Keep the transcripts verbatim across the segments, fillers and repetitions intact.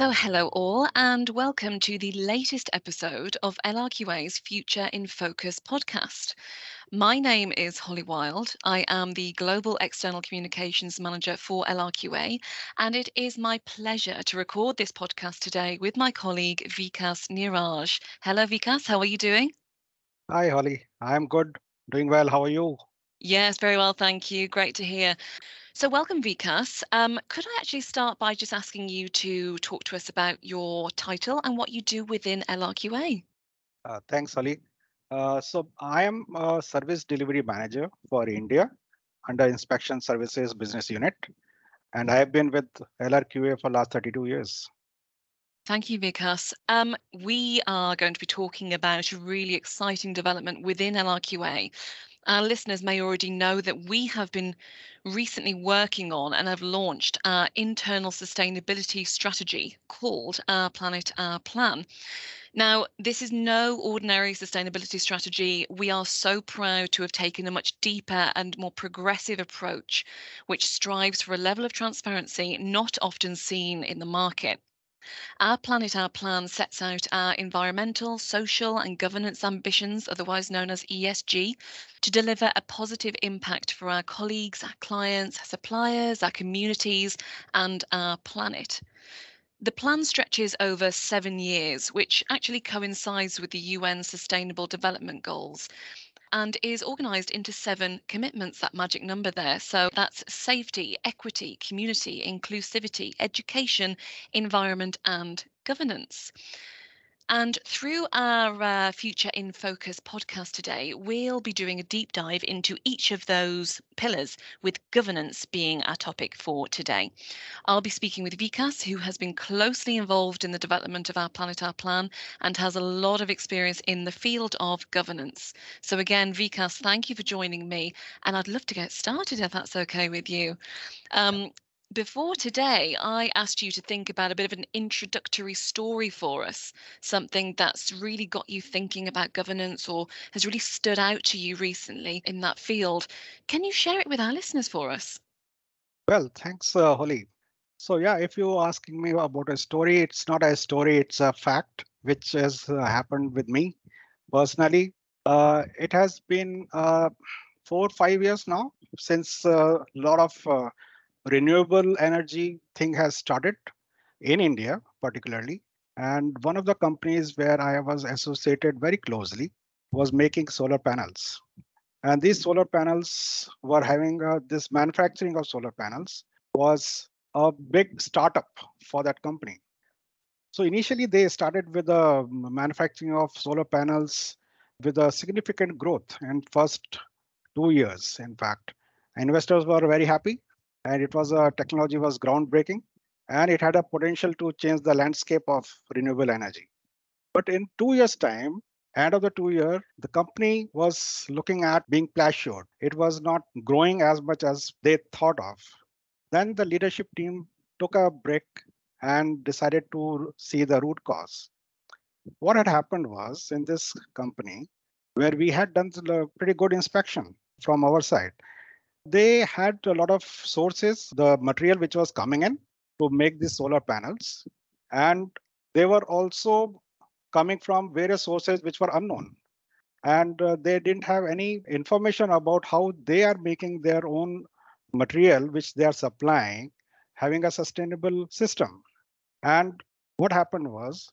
So hello all and welcome to the latest episode of L R Q A's Future in Focus podcast. My name is Holly Wild. I am the Global External Communications Manager for L R Q A, and it is my pleasure to record this podcast today with my colleague Vikas Neeraj. Hello Vikas, how are you doing? Hi Holly, I'm good, doing well, how are you? Yes, very well, thank you. Great to hear. So welcome, Vikas. Um, could I actually start by just asking you to talk to us about your title and what you do within L R Q A? Uh, thanks, Holly. Uh, so I am a service delivery manager for India under Inspection Services Business Unit, and I have been with L R Q A for the last thirty-two years. Thank you, Vikas. Um, we are going to be talking about a really exciting development within L R Q A. Our listeners may already know that we have been recently working on and have launched our internal sustainability strategy called Our Planet, Our Plan. Now, this is no ordinary sustainability strategy. We are so proud to have taken a much deeper and more progressive approach, which strives for a level of transparency not often seen in the market. Our Planet, Our Plan sets out our environmental, social and governance ambitions, otherwise known as E S G, to deliver a positive impact for our colleagues, our clients, our suppliers, our communities and our planet. The plan stretches over seven years, which actually coincides with the U N Sustainable Development Goals, and is organised into seven commitments, that magic number there. So that's safety, equity, community, inclusivity, education, environment and governance. And through our uh, Future in Focus podcast today, we'll be doing a deep dive into each of those pillars, with governance being our topic for today. I'll be speaking with Vikas, who has been closely involved in the development of Our Planet, Our Plan and has a lot of experience in the field of governance. So again, Vikas, thank you for joining me, and I'd love to get started if that's okay with you. Um, Before today, I asked you to think about a bit of an introductory story for us, something that's really got you thinking about governance or has really stood out to you recently in that field. Can you share it with our listeners for us? Well, thanks, uh, Holly. So yeah, if you're asking me about a story, it's not a story, it's a fact which has uh, happened with me personally. Uh, it has been uh, four or five years now since a uh, lot of uh, renewable energy thing has started in India particularly, and one of the companies where I was associated very closely was making solar panels, and these solar panels were having uh, this manufacturing of solar panels was a big startup for that company. So initially they started with the manufacturing of solar panels with a significant growth in first two years. In fact, investors were very happy, and it was a technology was groundbreaking, and it had a potential to change the landscape of renewable energy. But in two years time, end of the two year, the company was looking at being plateaued. It was not growing as much as they thought of. Then the leadership team took a break and decided to see the root cause. What had happened was, in this company where we had done a pretty good inspection from our side, they had a lot of sources, the material which was coming in to make these solar panels, and they were also coming from various sources which were unknown, and uh, they didn't have any information about how they are making their own material which they are supplying, having a sustainable system. And what happened was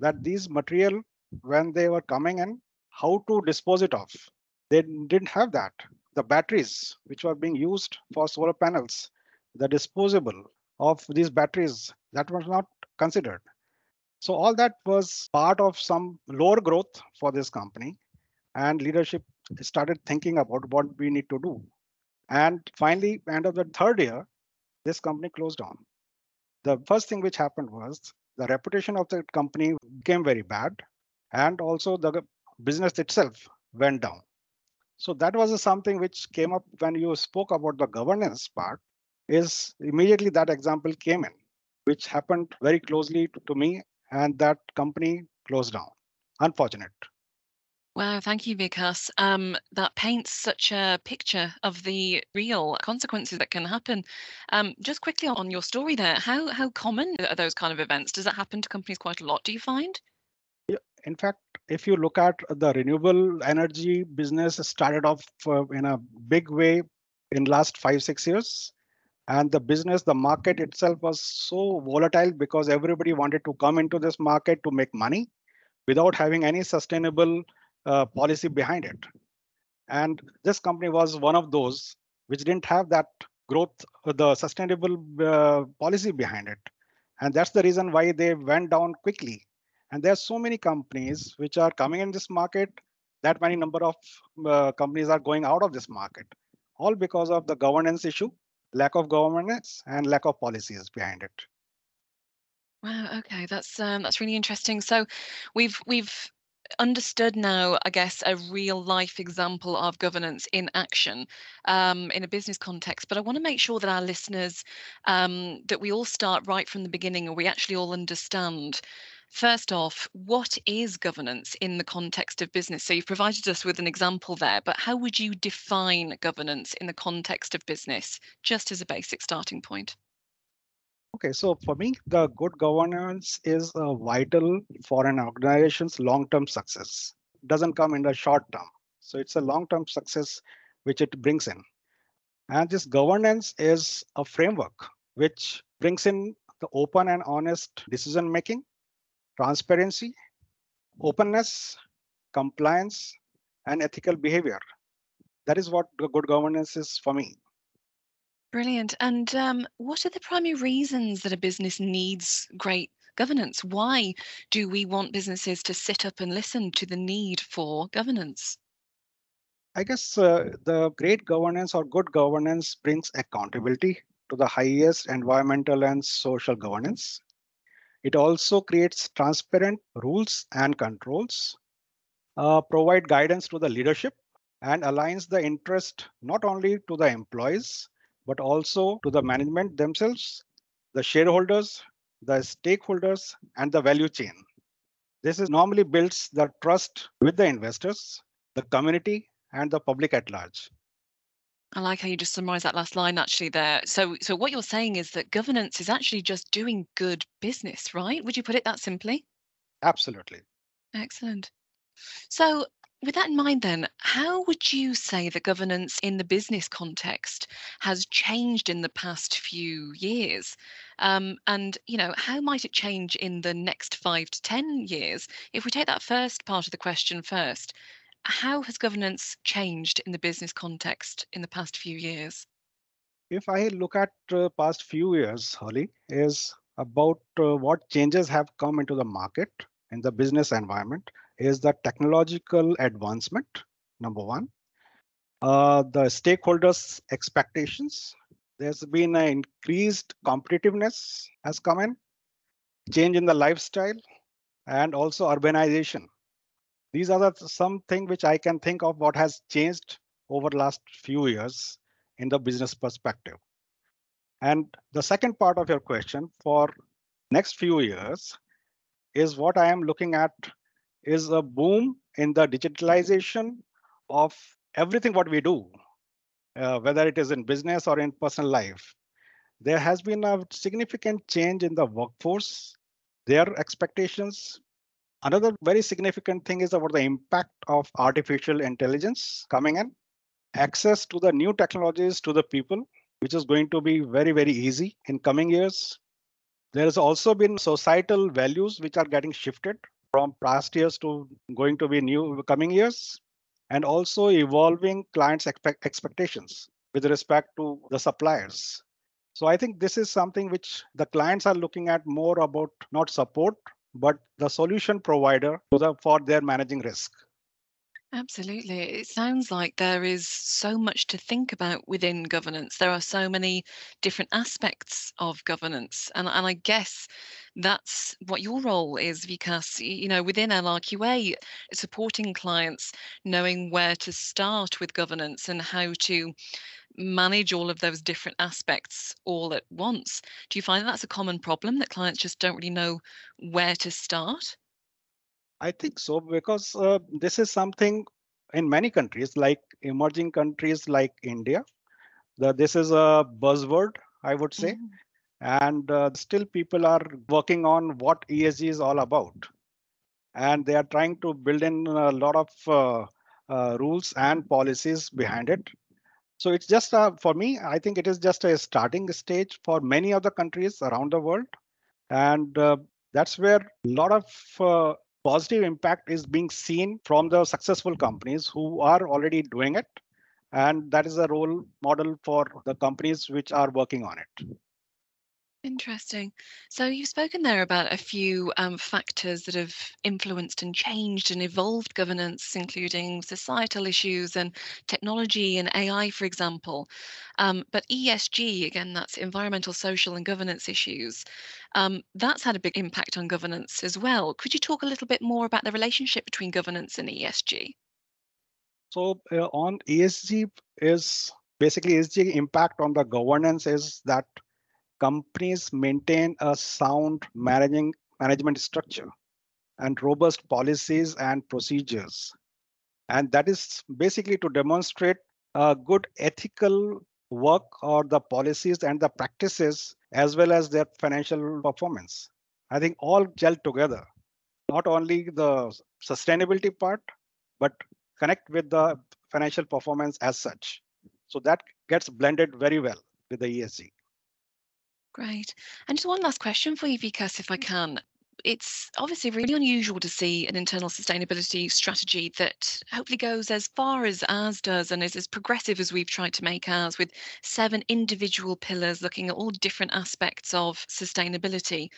that these material, when they were coming in, how to dispose it of, they didn't have that. The batteries which were being used for solar panels, the disposable of these batteries, that was not considered. So all that was part of some lower growth for this company, and leadership started thinking about what we need to do. And finally, end of the third year, this company closed down. The first thing which happened was the reputation of the company became very bad, and also the business itself went down. So that was something which came up when you spoke about the governance part, is immediately that example came in, which happened very closely to me, and that company closed down. Unfortunate. Wow, thank you, Vikas. Um, that paints such a picture of the real consequences that can happen. Um, just quickly on your story there, how how common are those kind of events? Does that happen to companies quite a lot, do you find? Yeah, in fact, if you look at the renewable energy business started off uh, in a big way in last five, six years. And the business, the market itself was so volatile because everybody wanted to come into this market to make money without having any sustainable Uh, policy behind it. And this company was one of those which didn't have that growth, the sustainable uh, policy behind it. And that's the reason why they went down quickly. And there are so many companies which are coming in this market, that many number of uh, companies are going out of this market, all because of the governance issue, lack of governance and lack of policies behind it. Wow, okay, that's um, that's really interesting. So we've we've understood now, I guess, a real life example of governance in action um, in a business context. But I want to make sure that our listeners, um, that we all start right from the beginning and we actually all understand, first off, what is governance in the context of business? So you've provided us with an example there, but how would you define governance in the context of business, just as a basic starting point? Okay, so for me, the good governance is uh, vital for an organization's long-term success. It doesn't come in the short term. So it's a long-term success which it brings in. And this governance is a framework which brings in the open and honest decision-making, transparency, openness, compliance, and ethical behavior. That is what good governance is for me. Brilliant. And um, what are the primary reasons that a business needs great governance? Why do we want businesses to sit up and listen to the need for governance? I guess uh, the great governance or good governance brings accountability to the highest environmental and social governance. It also creates transparent rules and controls, uh, provide guidance to the leadership, and aligns the interest not only to the employees, but also to the management themselves, the shareholders, the stakeholders, and the value chain. This is normally builds the trust with the investors, the community, and the public at large. I like how you just summarised that last line actually there. So, so what you're saying is that governance is actually just doing good business, right? Would you put it that simply? Absolutely. Excellent. So, with that in mind then, how would you say the governance in the business context has changed in the past few years? Um, and, you know, how might it change in the next five to ten years? If we take that first part of the question first, how has governance changed in the business context in the past few years? If I look at the uh, past few years, Holly, is about uh, what changes have come into the market in the business environment. Is the technological advancement, number one. Uh, the stakeholders' expectations. There's been an increased competitiveness has come in, change in the lifestyle, and also urbanization. These are the, some things which I can think of what has changed over the last few years in the business perspective. And the second part of your question for next few years is what I am looking at is a boom in the digitalization of everything what we do, uh, whether it is in business or in personal life. There has been a significant change in the workforce, their expectations. Another very significant thing is about the impact of artificial intelligence coming in, access to the new technologies to the people, which is going to be very, very easy in coming years. There has also been societal values which are getting shifted from past years to going to be new coming years, and also evolving clients' expect expectations with respect to the suppliers. So I think this is something which the clients are looking at more about not support, but the solution provider to the, for their managing risk. Absolutely. It sounds like there is so much to think about within governance. There are so many different aspects of governance. And, and I guess that's what your role is, Vikas, you know, within L R Q A, supporting clients, knowing where to start with governance and how to manage all of those different aspects all at once. Do you find that that's a common problem that clients just don't really know where to start? I think so, because uh, this is something in many countries, like emerging countries like India, that this is a buzzword, I would say. Mm-hmm. And uh, still people are working on what E S G is all about. And they are trying to build in a lot of uh, uh, rules and policies behind it. So it's just, a, for me, I think it is just a starting stage for many other countries around the world. And uh, that's where a lot of uh, positive impact is being seen from the successful companies who are already doing it. And that is a role model for the companies which are working on it. Interesting. So you've spoken there about a few um, factors that have influenced and changed and evolved governance, including societal issues and technology and A I, for example. Um, but E S G, again, that's environmental, social and governance issues. Um, that's had a big impact on governance as well. Could you talk a little bit more about the relationship between governance and E S G? So uh, on E S G is basically E S G impact on the governance is that companies maintain a sound managing management structure and robust policies and procedures. And that is basically to demonstrate a good ethical work or the policies and the practices, as well as their financial performance. I think all gel together, not only the sustainability part, but connect with the financial performance as such. So that gets blended very well with the E S G. Great. And just one last question for you, Vikas, if I can. It's obviously really unusual to see an internal sustainability strategy that hopefully goes as far as ours does and is as progressive as we've tried to make ours, with seven individual pillars looking at all different aspects of sustainability.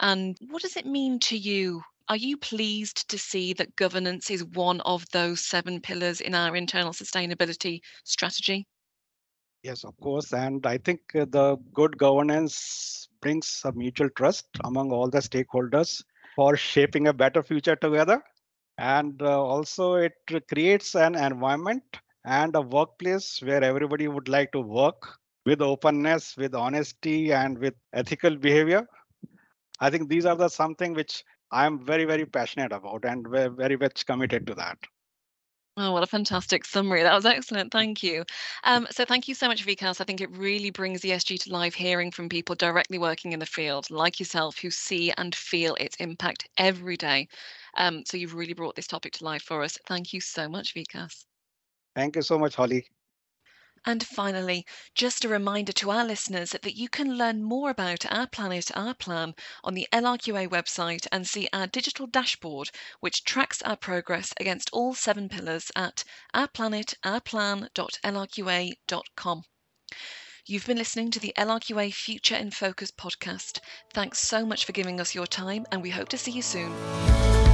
And what does it mean to you? Are you pleased to see that governance is one of those seven pillars in our internal sustainability strategy? Yes, of course. And I think the good governance brings a mutual trust among all the stakeholders for shaping a better future together. And uh, also it creates an environment and a workplace where everybody would like to work with openness, with honesty, and with ethical behavior. I think these are the something which I'm very, very passionate about and we're very much committed to that. Oh, what a fantastic summary. That was excellent. Thank you. Um, so thank you so much, Vikas. I think it really brings E S G to life, hearing from people directly working in the field, like yourself, who see and feel its impact every day. Um, so you've really brought this topic to life for us. Thank you so much, Vikas. Thank you so much, Holly. And finally, just a reminder to our listeners that you can learn more about Our Planet, Our Plan on the L R Q A website and see our digital dashboard, which tracks our progress against all seven pillars at our planet our plan dot L R Q A dot com. You've been listening to the L R Q A Future in Focus podcast. Thanks so much for giving us your time, and we hope to see you soon.